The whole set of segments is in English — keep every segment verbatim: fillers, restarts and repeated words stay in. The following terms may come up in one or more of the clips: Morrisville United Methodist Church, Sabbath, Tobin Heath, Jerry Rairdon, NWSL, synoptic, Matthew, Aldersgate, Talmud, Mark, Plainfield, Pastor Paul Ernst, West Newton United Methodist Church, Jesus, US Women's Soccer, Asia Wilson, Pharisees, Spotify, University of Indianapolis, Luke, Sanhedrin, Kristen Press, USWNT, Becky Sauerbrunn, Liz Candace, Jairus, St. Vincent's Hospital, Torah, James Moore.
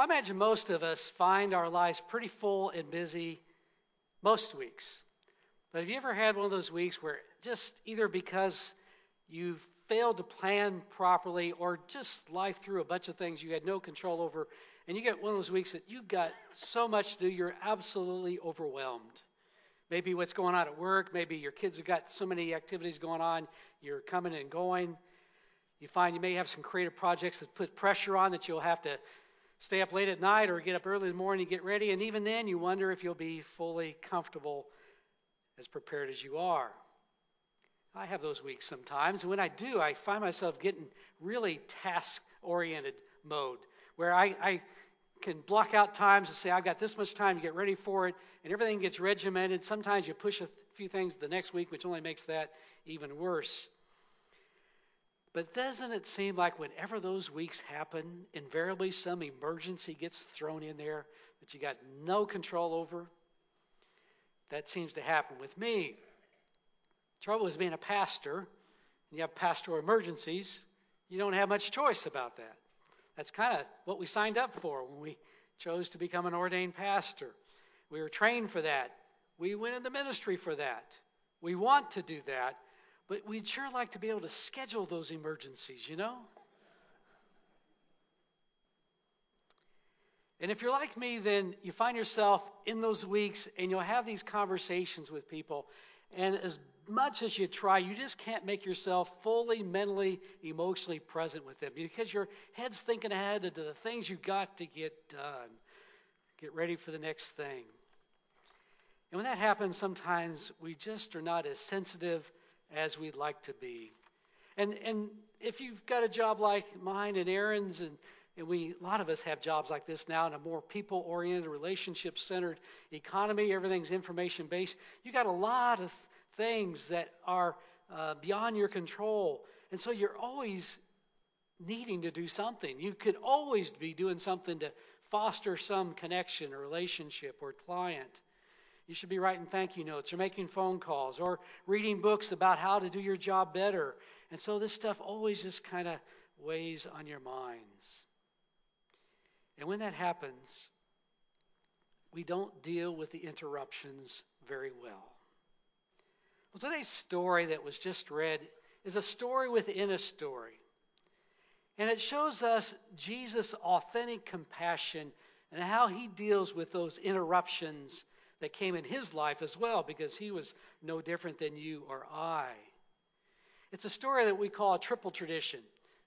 Well, I imagine most of us find our lives pretty full and busy most weeks. But have you ever had one of those weeks where just either because you failed to plan properly or just life threw a bunch of things you had no control over, and you get one of those weeks that you've got so much to do, you're absolutely overwhelmed? Maybe what's going on at work, maybe your kids have got so many activities going on, you're coming and going. You find you may have some creative projects that put pressure on that you'll have to stay up late at night or get up early in the morning to get ready, and even then you wonder if you'll be fully comfortable as prepared as you are. I have those weeks sometimes, and when I do, I find myself getting really task-oriented mode, where I, I can block out times and say, I've got this much time to get ready for it, and everything gets regimented. Sometimes you push a few things the next week, which only makes that even worse. But doesn't it seem like whenever those weeks happen, invariably some emergency gets thrown in there that you got no control over? That seems to happen with me. Trouble is, being a pastor, and you have pastoral emergencies, you don't have much choice about that. That's kind of what we signed up for when we chose to become an ordained pastor. We were trained for that. We went into ministry for that. We want to do that, but we'd sure like to be able to schedule those emergencies, you know? And if you're like me, then you find yourself in those weeks, and you'll have these conversations with people, and as much as you try, you just can't make yourself fully mentally, emotionally present with them, because your head's thinking ahead to the things you've got to get done. Get ready for the next thing. And when that happens, sometimes we just are not as sensitive as we'd like to be. And and if you've got a job like mine and Aaron's, and, and we a lot of us have jobs like this now in a more people-oriented, relationship-centered economy, everything's information-based, you got a lot of things that are uh, beyond your control. And so you're always needing to do something. You could always be doing something to foster some connection or relationship or client. You should be writing thank you notes or making phone calls or reading books about how to do your job better. And so this stuff always just kind of weighs on your minds. And when that happens, we don't deal with the interruptions very well. Well, today's story that was just read is a story within a story. And it shows us Jesus' authentic compassion and how he deals with those interruptions that came in his life as well, because he was no different than you or I. It's a story that we call a triple tradition,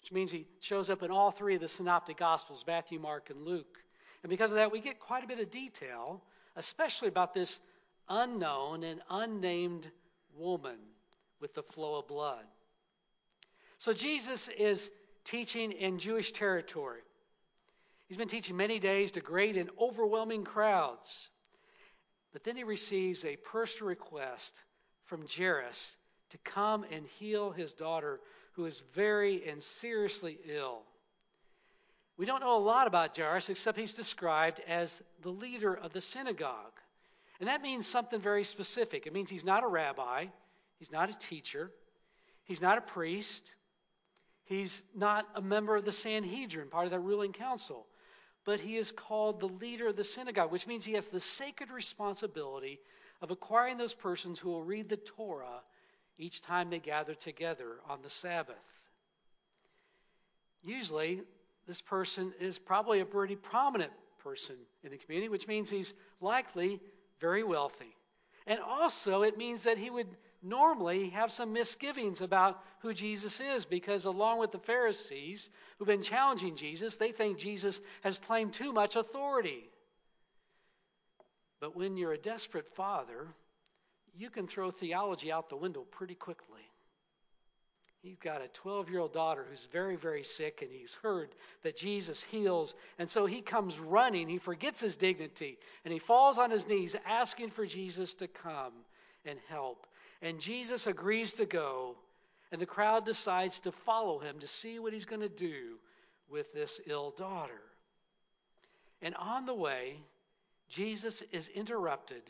which means he shows up in all three of the synoptic gospels, Matthew, Mark, and Luke. And because of that, we get quite a bit of detail, especially about this unknown and unnamed woman with the flow of blood. So Jesus is teaching in Jewish territory. He's been teaching many days to great and overwhelming crowds. But then he receives a personal request from Jairus to come and heal his daughter, who is very and seriously ill. We don't know a lot about Jairus, except he's described as the leader of the synagogue. And that means something very specific. It means he's not a rabbi. He's not a teacher. He's not a priest. He's not a member of the Sanhedrin, part of that ruling council. But he is called the leader of the synagogue, which means he has the sacred responsibility of acquiring those persons who will read the Torah each time they gather together on the Sabbath. Usually, this person is probably a pretty prominent person in the community, which means he's likely very wealthy. And also, it means that he would normally have some misgivings about who Jesus is, because along with the Pharisees who've been challenging Jesus, they think Jesus has claimed too much authority. But when you're a desperate father, you can throw theology out the window pretty quickly. He's got a twelve-year-old daughter who's very, very sick, and he's heard that Jesus heals. And so he comes running. He forgets his dignity, and he falls on his knees asking for Jesus to come and help. And Jesus agrees to go, and the crowd decides to follow him to see what he's going to do with this ill daughter. And on the way, Jesus is interrupted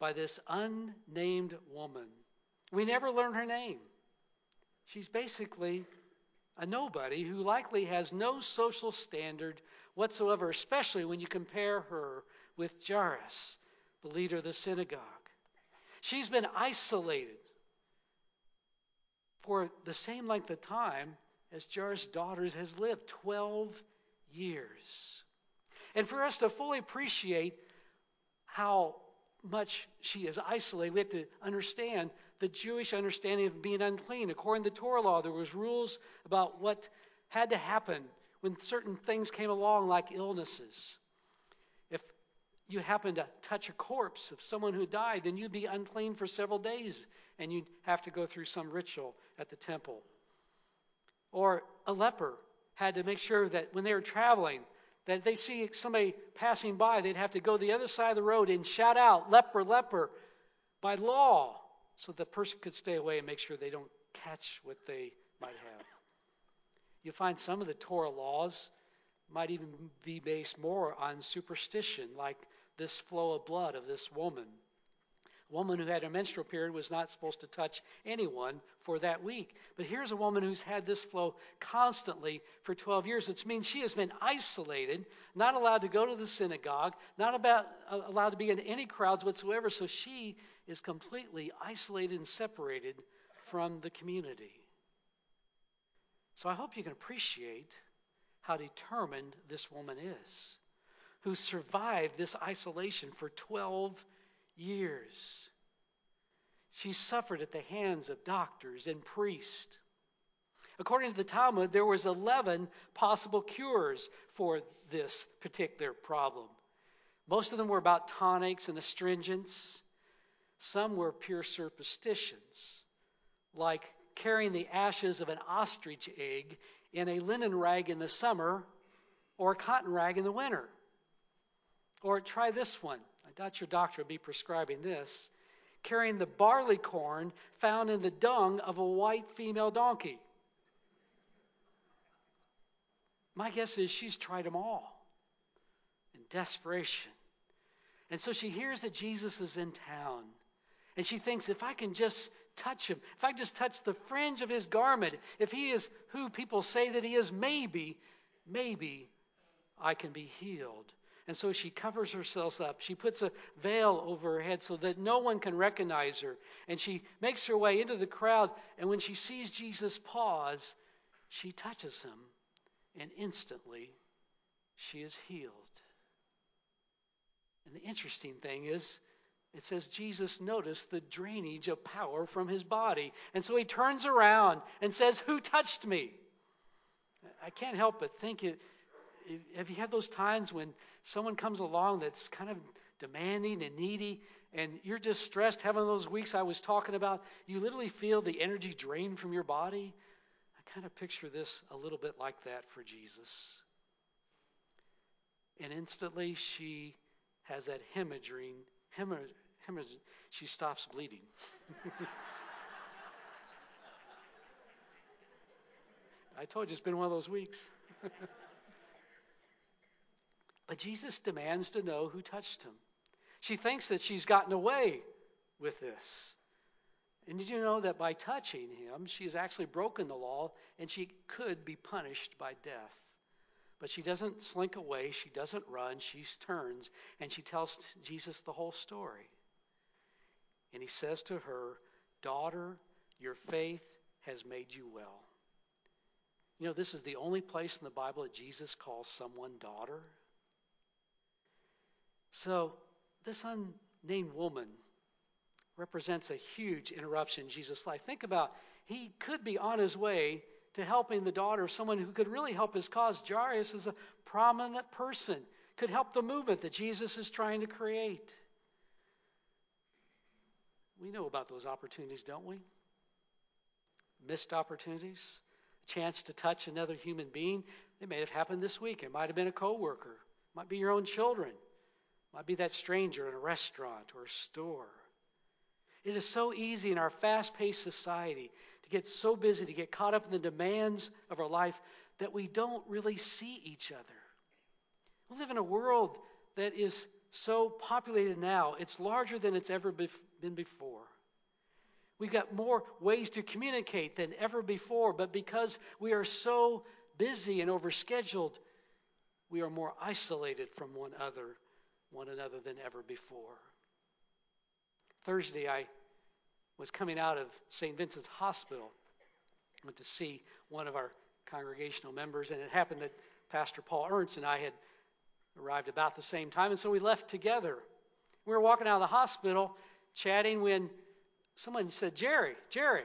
by this unnamed woman. We never learn her name. She's basically a nobody who likely has no social standard whatsoever, especially when you compare her with Jairus, the leader of the synagogue. She's been isolated for the same length of time as Jairus' daughters has lived, twelve years. And for us to fully appreciate how much she is isolated, we have to understand the Jewish understanding of being unclean. According to the Torah law, there was rules about what had to happen when certain things came along, like illnesses. If you happened to touch a corpse of someone who died, then you'd be unclean for several days, and you'd have to go through some ritual at the temple. Or a leper had to make sure that when they were traveling, that if they see somebody passing by, they'd have to go the other side of the road and shout out, "Leper, leper," by law, so the person could stay away and make sure they don't catch what they might have. You find some of the Torah laws might even be based more on superstition, like this flow of blood of this woman. A woman who had her menstrual period was not supposed to touch anyone for that week. But here's a woman who's had this flow constantly for twelve years, which means she has been isolated, not allowed to go to the synagogue, not about, uh, allowed to be in any crowds whatsoever, so she is completely isolated and separated from the community. So I hope you can appreciate how determined this woman is, who survived this isolation for twelve years. She suffered at the hands of doctors and priests. According to the Talmud, there was eleven possible cures for this particular problem. Most of them were about tonics and astringents. Some were pure superstitions, like carrying the ashes of an ostrich egg in a linen rag in the summer or a cotton rag in the winter. Or try this one. I doubt your doctor would be prescribing this. Carrying the barley corn found in the dung of a white female donkey. My guess is she's tried them all in desperation. And so she hears that Jesus is in town. And she thinks, if I can just touch him, if I just touch the fringe of his garment, if he is who people say that he is, maybe, maybe I can be healed. And so she covers herself up. She puts a veil over her head so that no one can recognize her. And she makes her way into the crowd. And when she sees Jesus pause, she touches him. And instantly, she is healed. And the interesting thing is, it says Jesus noticed the drainage of power from his body. And so he turns around and says, "Who touched me?" I can't help but think it. Have you had those times when someone comes along that's kind of demanding and needy, and you're just stressed, having those weeks I was talking about? You literally feel the energy drain from your body. I kind of picture this a little bit like that for Jesus. And instantly she has that hemorrhaging, hemorrhage, hemorrhage, she stops bleeding. I told you it's been one of those weeks. But Jesus demands to know who touched him. She thinks that she's gotten away with this. And did you know that by touching him, she has actually broken the law and she could be punished by death? But she doesn't slink away. She doesn't run. She turns and she tells Jesus the whole story. And he says to her, "Daughter, your faith has made you well." You know, this is the only place in the Bible that Jesus calls someone daughter. So this unnamed woman represents a huge interruption in Jesus' life. Think about, he could be on his way to helping the daughter of someone who could really help his cause. Jairus is a prominent person, could help the movement that Jesus is trying to create. We know about those opportunities, don't we? Missed opportunities, a chance to touch another human being. They may have happened this week. It might have been a coworker. It might be your own children. Might be that stranger in a restaurant or a store. It is so easy in our fast-paced society to get so busy, to get caught up in the demands of our life that we don't really see each other. We live in a world that is so populated now, it's larger than it's ever been before. We've got more ways to communicate than ever before, but because we are so busy and overscheduled, we are more isolated from one other, one another than ever before. Thursday, I was coming out of Saint Vincent's Hospital. I went to see one of our congregational members, and it happened that Pastor Paul Ernst and I had arrived about the same time, and so we left together. We were walking out of the hospital chatting when someone said, Jerry, Jerry.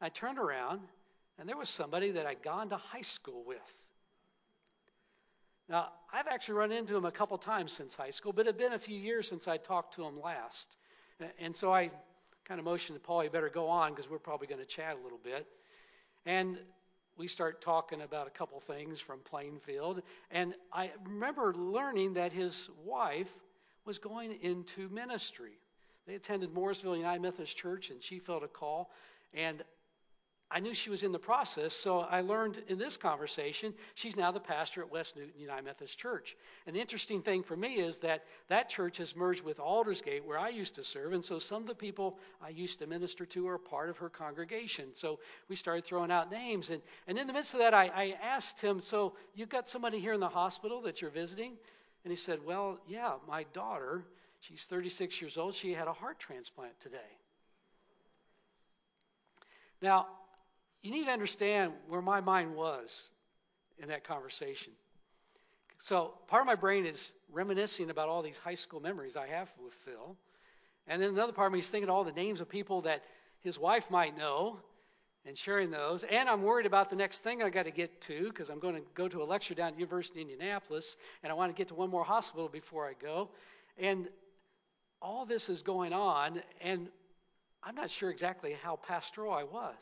I turned around, and there was somebody that I'd gone to high school with. Now, I've actually run into him a couple times since high school, but it had been a few years since I talked to him last. And so I kind of motioned to Paul, you better go on because we're probably going to chat a little bit. And we start talking about a couple things from Plainfield. And I remember learning that his wife was going into ministry. They attended Morrisville United Methodist Church, and she felt a call. And I knew she was in the process, so I learned in this conversation she's now the pastor at West Newton United Methodist Church. And the interesting thing for me is that that church has merged with Aldersgate, where I used to serve, and so some of the people I used to minister to are part of her congregation. So we started throwing out names, and, and in the midst of that, I, I asked him, so you've got somebody here in the hospital that you're visiting? And he said, well, yeah, my daughter, she's thirty-six years old. She had a heart transplant today. Now, you need to understand where my mind was in that conversation. So part of my brain is reminiscing about all these high school memories I have with Phil. And then another part of me is thinking all the names of people that his wife might know and sharing those. And I'm worried about the next thing I got to get to because I'm going to go to a lecture down at University of Indianapolis, and I want to get to one more hospital before I go. And all this is going on, and I'm not sure exactly how pastoral I was.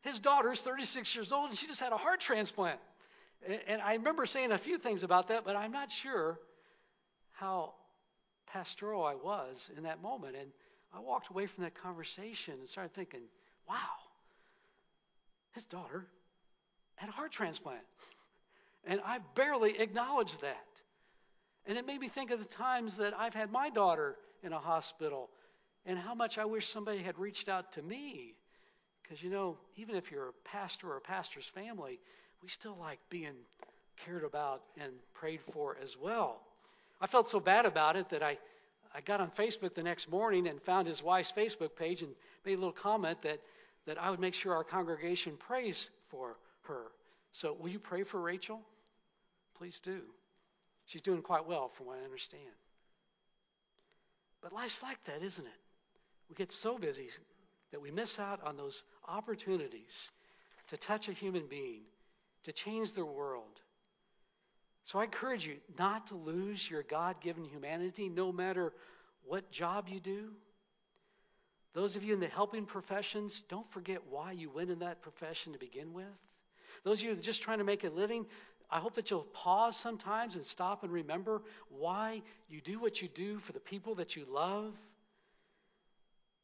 His daughter's thirty-six years old, and she just had a heart transplant. And I remember saying a few things about that, but I'm not sure how pastoral I was in that moment. And I walked away from that conversation and started thinking, wow, his daughter had a heart transplant. And I barely acknowledged that. And it made me think of the times that I've had my daughter in a hospital and how much I wish somebody had reached out to me. Because, you know, even if you're a pastor or a pastor's family, we still like being cared about and prayed for as well. I felt so bad about it that I, I got on Facebook the next morning and found his wife's Facebook page and made a little comment that, that I would make sure our congregation prays for her. So will you pray for Rachel? Please do. She's doing quite well from what I understand. But life's like that, isn't it? We get so busy that we miss out on those opportunities to touch a human being, to change their world. So I encourage you not to lose your God-given humanity no matter what job you do. Those of you in the helping professions, don't forget why you went in that profession to begin with. Those of you who are just trying to make a living, I hope that you'll pause sometimes and stop and remember why you do what you do for the people that you love.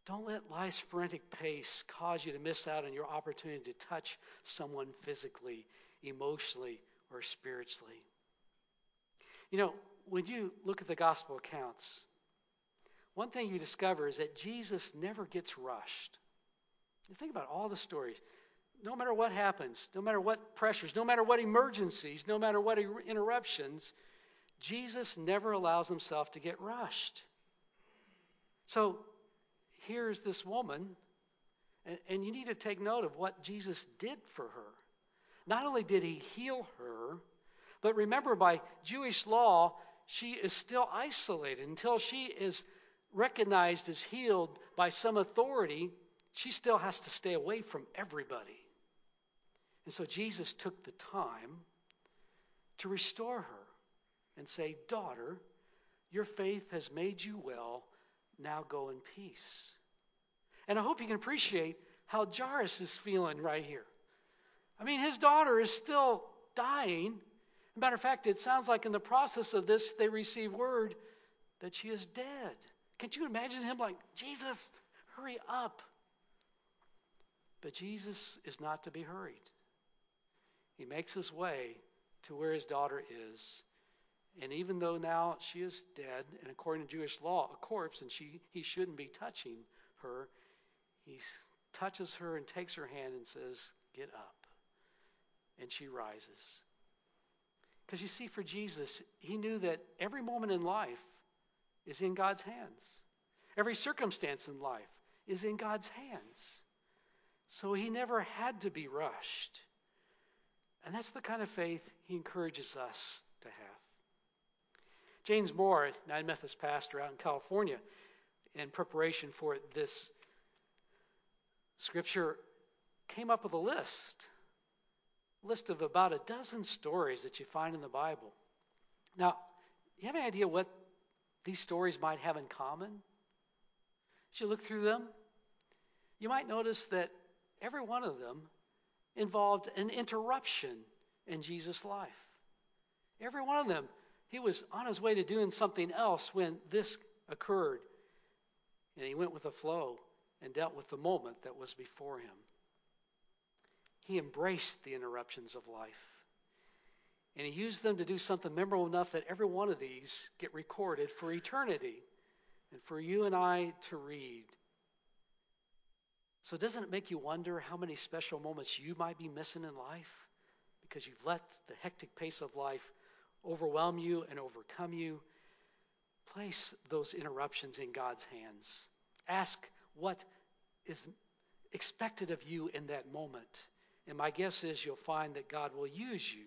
Don't let life's frantic pace cause you to miss out on your opportunity to touch someone physically, emotionally, or spiritually. You know, when you look at the gospel accounts, one thing you discover is that Jesus never gets rushed. You think about all the stories. No matter what happens, no matter what pressures, no matter what emergencies, no matter what interruptions, Jesus never allows himself to get rushed. So, here's this woman, and, and you need to take note of what Jesus did for her. Not only did he heal her, but remember, by Jewish law, she is still isolated. Until she is recognized as healed by some authority, she still has to stay away from everybody. And so Jesus took the time to restore her and say, daughter, your faith has made you well. Now go in peace. And I hope you can appreciate how Jairus is feeling right here. I mean, his daughter is still dying. As a matter of fact, it sounds like in the process of this, they receive word that she is dead. Can't you imagine him like, Jesus, hurry up? But Jesus is not to be hurried. He makes his way to where his daughter is. And even though now she is dead, and according to Jewish law, a corpse, and she he shouldn't be touching her, He touches her and takes her hand and says, "Get up." And she rises. Because you see, for Jesus, he knew that every moment in life is in God's hands. Every circumstance in life is in God's hands. So he never had to be rushed. And that's the kind of faith he encourages us to have. James Moore, United Methodist pastor out in California, in preparation for this scripture, came up with a list. List of about a dozen stories that you find in the Bible. Now, you have any idea what these stories might have in common? As you look through them, you might notice that every one of them involved an interruption in Jesus' life. Every one of them, he was on his way to doing something else when this occurred, and he went with the flow and dealt with the moment that was before him. He embraced the interruptions of life. And he used them to do something memorable enough that every one of these get recorded for eternity and for you and I to read. So doesn't it make you wonder how many special moments you might be missing in life because you've let the hectic pace of life overwhelm you and overcome you? Place those interruptions in God's hands. Ask what is expected of you in that moment. And my guess is you'll find that God will use you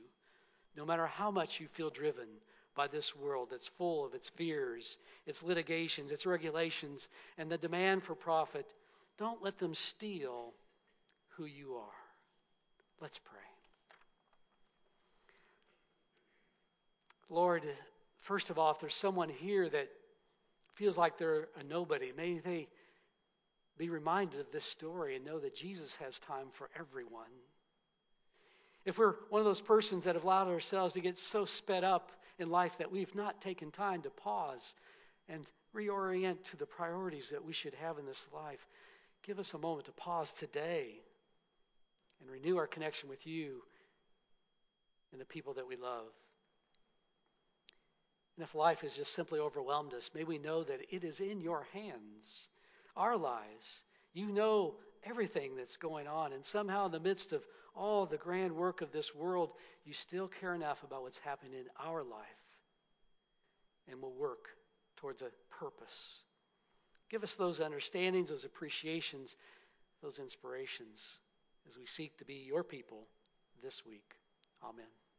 no matter how much you feel driven by this world that's full of its fears, its litigations, its regulations, and the demand for profit. Don't let them steal who you are. Let's pray. Lord, first of all, if there's someone here that feels like they're a nobody, may they be reminded of this story and know that Jesus has time for everyone. If we're one of those persons that have allowed ourselves to get so sped up in life that we've not taken time to pause and reorient to the priorities that we should have in this life, give us a moment to pause today and renew our connection with you and the people that we love. And if life has just simply overwhelmed us, may we know that it is in your hands, our lives. You know everything that's going on, and somehow in the midst of all the grand work of this world, you still care enough about what's happening in our life and will work towards a purpose. Give us those understandings, those appreciations, those inspirations as we seek to be your people this week. Amen.